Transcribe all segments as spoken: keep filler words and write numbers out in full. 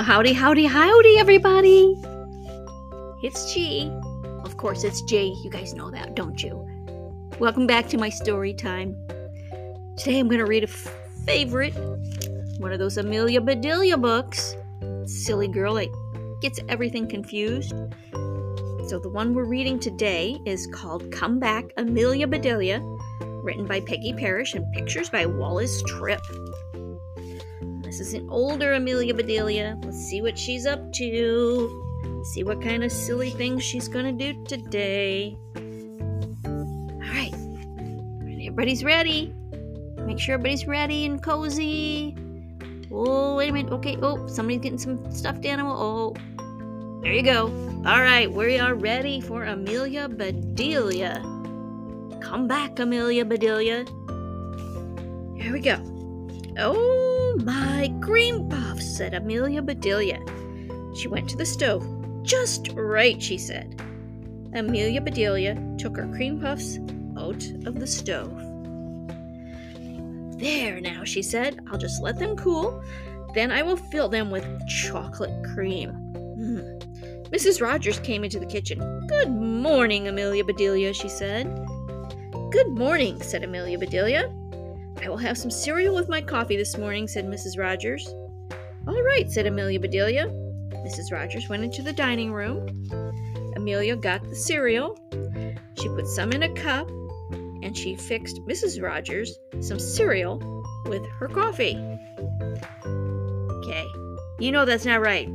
Uh, howdy, howdy, howdy, everybody. It's G. Of course, it's J. You guys know that, don't you? Welcome back to my story time. Today I'm going to read a f- favorite, one of those Amelia Bedelia books. Silly girl that gets everything confused. So the one we're reading today is called Come Back, Amelia Bedelia, written by Peggy Parish and pictures by Wallace Tripp. This is an older Amelia Bedelia. Let's see what she's up to. See what kind of silly things she's gonna do today. All right, everybody's ready. Make sure everybody's ready and cozy. Oh, wait a minute. Okay. Oh, somebody's getting some stuffed animal. Oh, there you go. All right, we are ready for Amelia Bedelia. Come back, Amelia Bedelia. Here we go. Oh. "My cream puff," said Amelia Bedelia. She went to the stove. "Just right," she said. Amelia Bedelia took her cream puffs out of the stove. "There now," she said. "I'll just let them cool. Then I will fill them with chocolate cream." Mm. Missus Rogers came into the kitchen. "Good morning, Amelia Bedelia," she said. "Good morning," said Amelia Bedelia. "I will have some cereal with my coffee this morning," said Missus Rogers. "All right," said Amelia Bedelia. Missus Rogers went into the dining room. Amelia got the cereal. She put some in a cup, and she fixed Missus Rogers some cereal with her coffee. Okay, you know that's not right.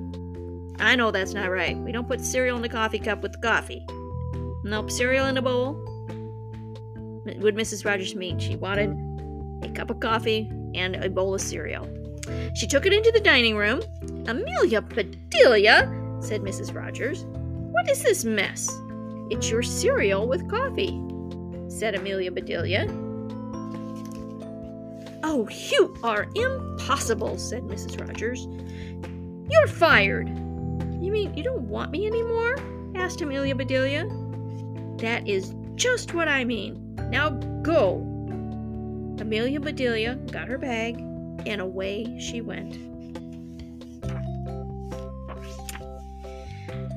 I know that's not right. We don't put cereal in the coffee cup with the coffee. Nope, cereal in a bowl. What would Missus Rogers mean? She wanted a cup of coffee and a bowl of cereal. She took it into the dining room. "Amelia Bedelia," said Missus Rogers, "what is this mess?" "It's your cereal with coffee," said Amelia Bedelia. "Oh, you are impossible," said Missus Rogers. "You're fired." "You mean you don't want me anymore?" asked Amelia Bedelia. "That is just what I mean. Now go." Amelia Bedelia got her bag, and away she went.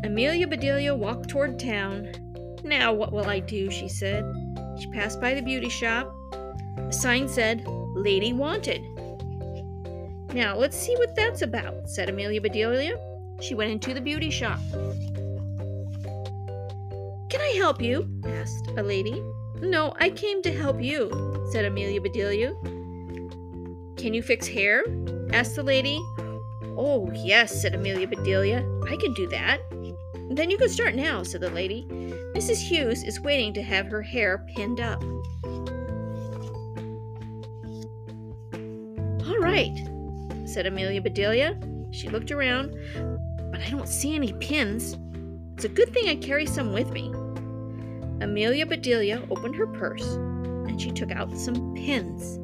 Amelia Bedelia walked toward town. "Now what will I do?" she said. She passed by the beauty shop. A sign said, "Lady Wanted." "Now let's see what that's about," said Amelia Bedelia. She went into the beauty shop. "Can I help you?" asked a lady. "No, I came to help you," said Amelia Bedelia. "Can you fix hair?" asked the lady. "Oh, yes," said Amelia Bedelia. "I can do that." "Then you can start now," said the lady. "Missus Hughes is waiting to have her hair pinned up." "All right," said Amelia Bedelia. She looked around, "but I don't see any pins. It's a good thing I carry some with me." Amelia Bedelia opened her purse, and she took out some pins.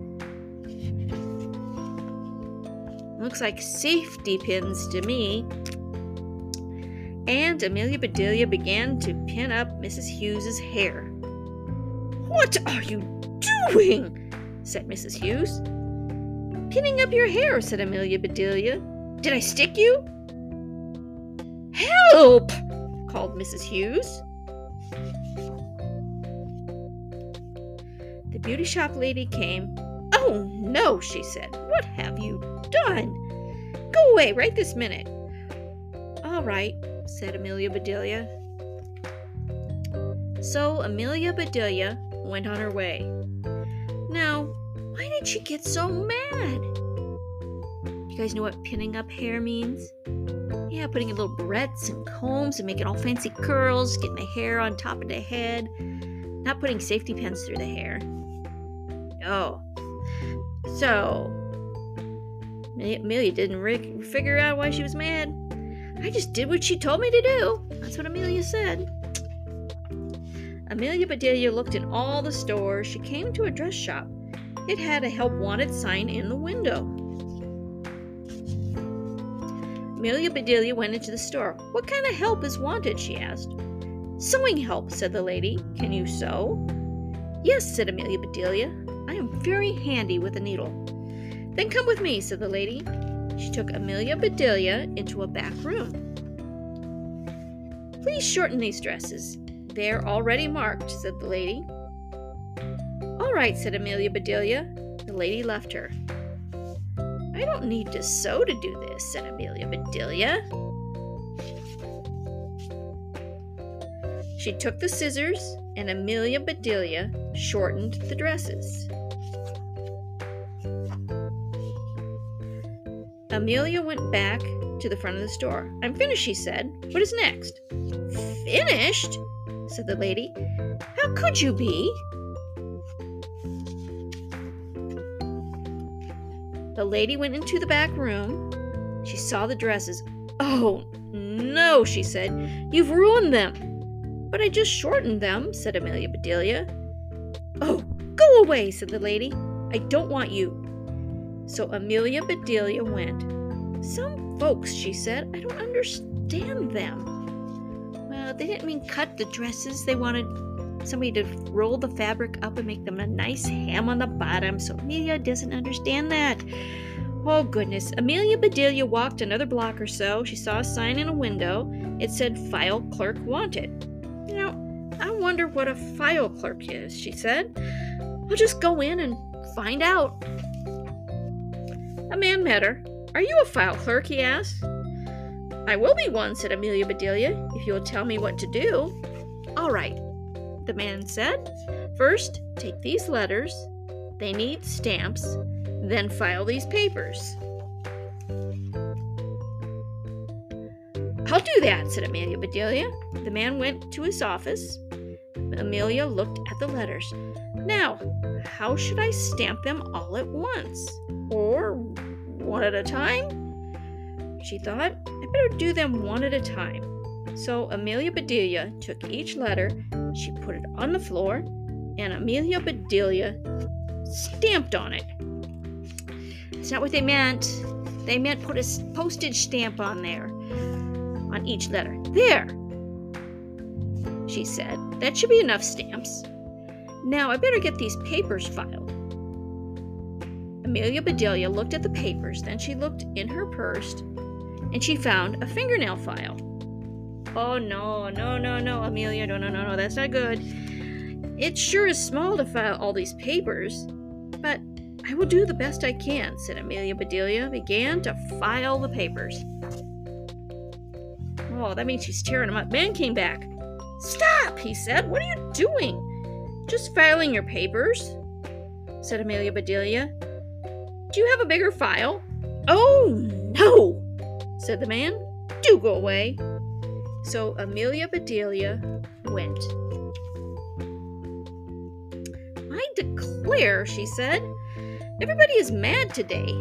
Looks like safety pins to me. And Amelia Bedelia began to pin up Missus Hughes's hair. "What are you doing?" said Missus Hughes. "Pinning up your hair," said Amelia Bedelia. "Did I stick you?" "Help!" called Missus Hughes. The beauty shop lady came. "Oh no," she said. "What have you done? Go away right this minute." "All right," said Amelia Bedelia. So Amelia Bedelia went on her way. Now, why did she get so mad? You guys know what pinning up hair means? Yeah, putting in little barrettes and combs and making all fancy curls, getting the hair on top of the head. Not putting safety pins through the hair. Oh. So, Amelia didn't re- figure out why she was mad. "I just did what she told me to do." That's what Amelia said. Amelia Bedelia looked in all the stores. She came to a dress shop. It had a help wanted sign in the window. Amelia Bedelia went into the store. "What kind of help is wanted?" she asked. "Sewing help," said the lady. "Can you sew?" "Yes," said Amelia Bedelia. "I am very handy with a needle." "Then come with me," said the lady. She took Amelia Bedelia into a back room. "Please shorten these dresses. They're already marked," said the lady. "All right," said Amelia Bedelia. The lady left her. "I don't need to sew to do this," said Amelia Bedelia. She took the scissors, and Amelia Bedelia shortened the dresses. Amelia went back to the front of the store. "I'm finished," she said. "What is next?" "Finished?" said the lady. "How could you be?" The lady went into the back room. She saw the dresses. "Oh, no," she said. "You've ruined them." "But I just shortened them," said Amelia Bedelia. "Oh, go away," said the lady. "I don't want you." So Amelia Bedelia went. "Some folks," she said, "I don't understand them. Well, they didn't mean cut the dresses. They wanted somebody to roll the fabric up and make them a nice hem on the bottom, so Amelia doesn't understand that." Oh, goodness. Amelia Bedelia walked another block or so. She saw a sign in a window. It said, "File clerk wanted." "You know, I wonder what a file clerk is," she said. "I'll just go in and find out." A man met her. "Are you a file clerk?" he asked. "I will be one," said Amelia Bedelia, "if you'll tell me what to do." "All right," the man said. "First, take these letters. They need stamps. Then file these papers." "I'll do that," said Amelia Bedelia. The man went to his office. Amelia looked at the letters. "Now, how should I stamp them all at once? Or one at a time?" She thought, "I better do them one at a time." So Amelia Bedelia took each letter, she put it on the floor, and Amelia Bedelia stamped on it. That's not what they meant. They meant put a postage stamp on there, on each letter. "There," she said, "that should be enough stamps. Now I better get these papers filed." Amelia Bedelia looked at the papers, then she looked in her purse, and she found a fingernail file. "Oh, no, no, no, no, Amelia, no, no, no, no, that's not good. It sure is small to file all these papers, but I will do the best I can," said Amelia Bedelia, began to file the papers. Oh, that means she's tearing them up. Man came back. "Stop," he said. "What are you doing?" "Just filing your papers," said Amelia Bedelia. "Do you have a bigger file?" "Oh, no," said the man. "Do go away." So Amelia Bedelia went. "I declare," she said, "everybody is mad today."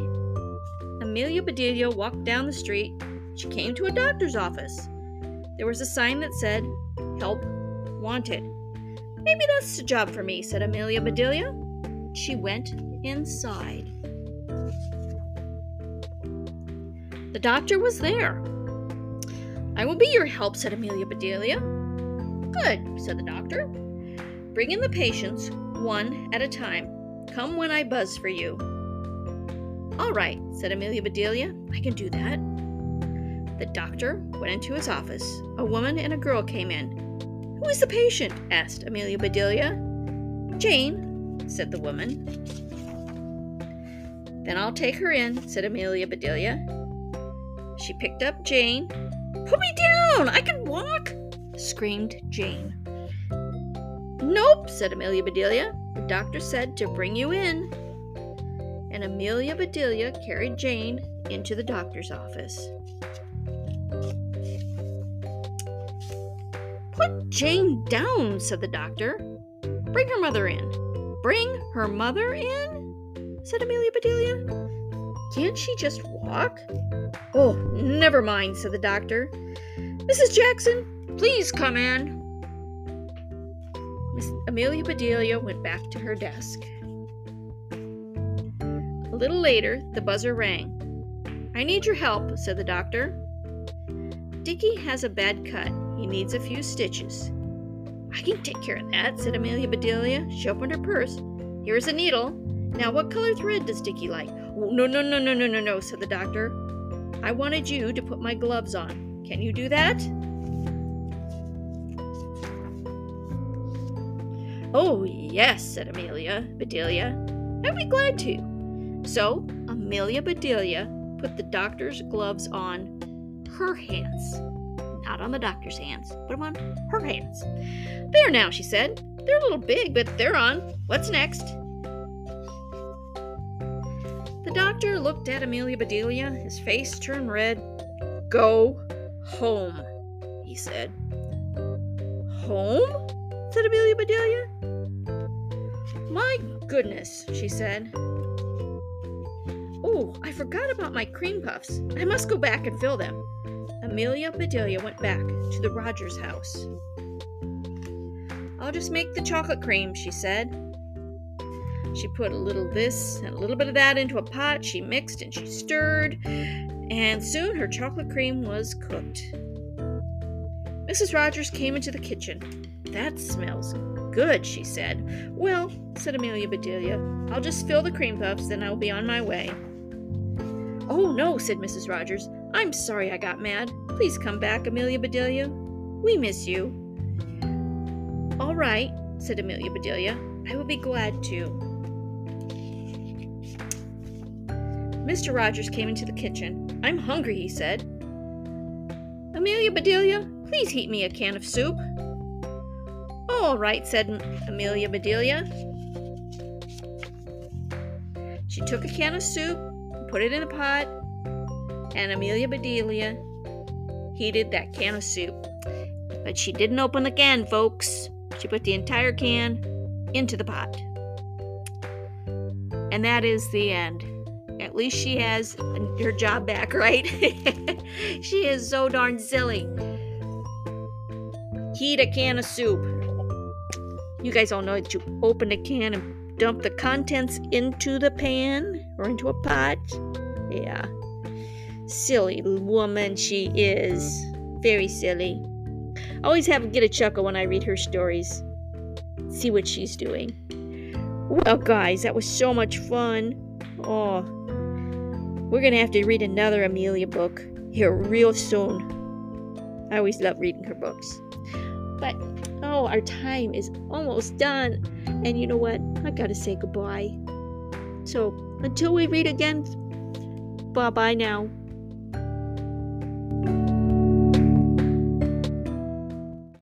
Amelia Bedelia walked down the street. She came to a doctor's office. There was a sign that said, "Help wanted." "Maybe that's the job for me," said Amelia Bedelia. She went inside. The doctor was there. "I will be your help," said Amelia Bedelia. "Good," said the doctor. "Bring in the patients one at a time. Come when I buzz for you." "All right," said Amelia Bedelia. "I can do that." The doctor went into his office. A woman and a girl came in. "Who is the patient?" asked Amelia Bedelia. "Jane," said the woman. "Then I'll take her in," said Amelia Bedelia. She picked up Jane. "Put me down! I can walk!" screamed Jane. "Nope," said Amelia Bedelia. "The doctor said to bring you in." And Amelia Bedelia carried Jane into the doctor's office. "Put Jane down," said the doctor. "Bring her mother in." "Bring her mother in?" said Amelia Bedelia. "Can't she just walk?" "Oh, never mind," said the doctor. "Missus Jackson, please come in." Miss Amelia Bedelia went back to her desk. A little later, the buzzer rang. "I need your help," said the doctor. "Dickie has a bad cut. He needs a few stitches." "I can take care of that," said Amelia Bedelia. She opened her purse. "Here's a needle. Now, what color thread does Dickie like?" No, no, no, no, no, no, no, said the doctor. I wanted you to put my gloves on. Can you do that? Oh, yes, said Amelia Bedelia. I'd be glad to. So Amelia Bedelia put the doctor's gloves on her hands. Not on the doctor's hands, put them on her hands. There now, she said. They're a little big, but they're on. What's next? The doctor looked at Amelia Bedelia. His face turned red. Go home, he said. Home? Said Amelia Bedelia. My goodness, she said. Oh, I forgot about my cream puffs. I must go back and fill them. Amelia Bedelia went back to the Rogers house. I'll just make the chocolate cream, she said. She put a little of this and a little bit of that into a pot. She mixed and she stirred, and soon her chocolate cream was cooked. Missus Rogers came into the kitchen. That smells good, she said. Well, said Amelia Bedelia, I'll just fill the cream puffs, then I'll be on my way. Oh, no, said Missus Rogers. I'm sorry I got mad. Please come back, Amelia Bedelia. We miss you. All right, said Amelia Bedelia. I will be glad to. Mister Rogers came into the kitchen. I'm hungry, he said. Amelia Bedelia, please heat me a can of soup. All right, said Amelia Bedelia. She took a can of soup, put it in a pot, and Amelia Bedelia heated that can of soup. But she didn't open the can, folks. She put the entire can into the pot. And that is the end. At least she has her job back, right? She is so darn silly. Heat a can of soup. You guys all know that you open a can and dump the contents into the pan or into a pot. Yeah. Silly woman she is. Very silly. I always have get a chuckle when I read her stories. See what she's doing. Well, guys, that was so much fun. Oh, we're going to have to read another Amelia book here real soon. I always love reading her books. But, oh, our time is almost done. And you know what? I got to say goodbye. So, until we read again, bye-bye now.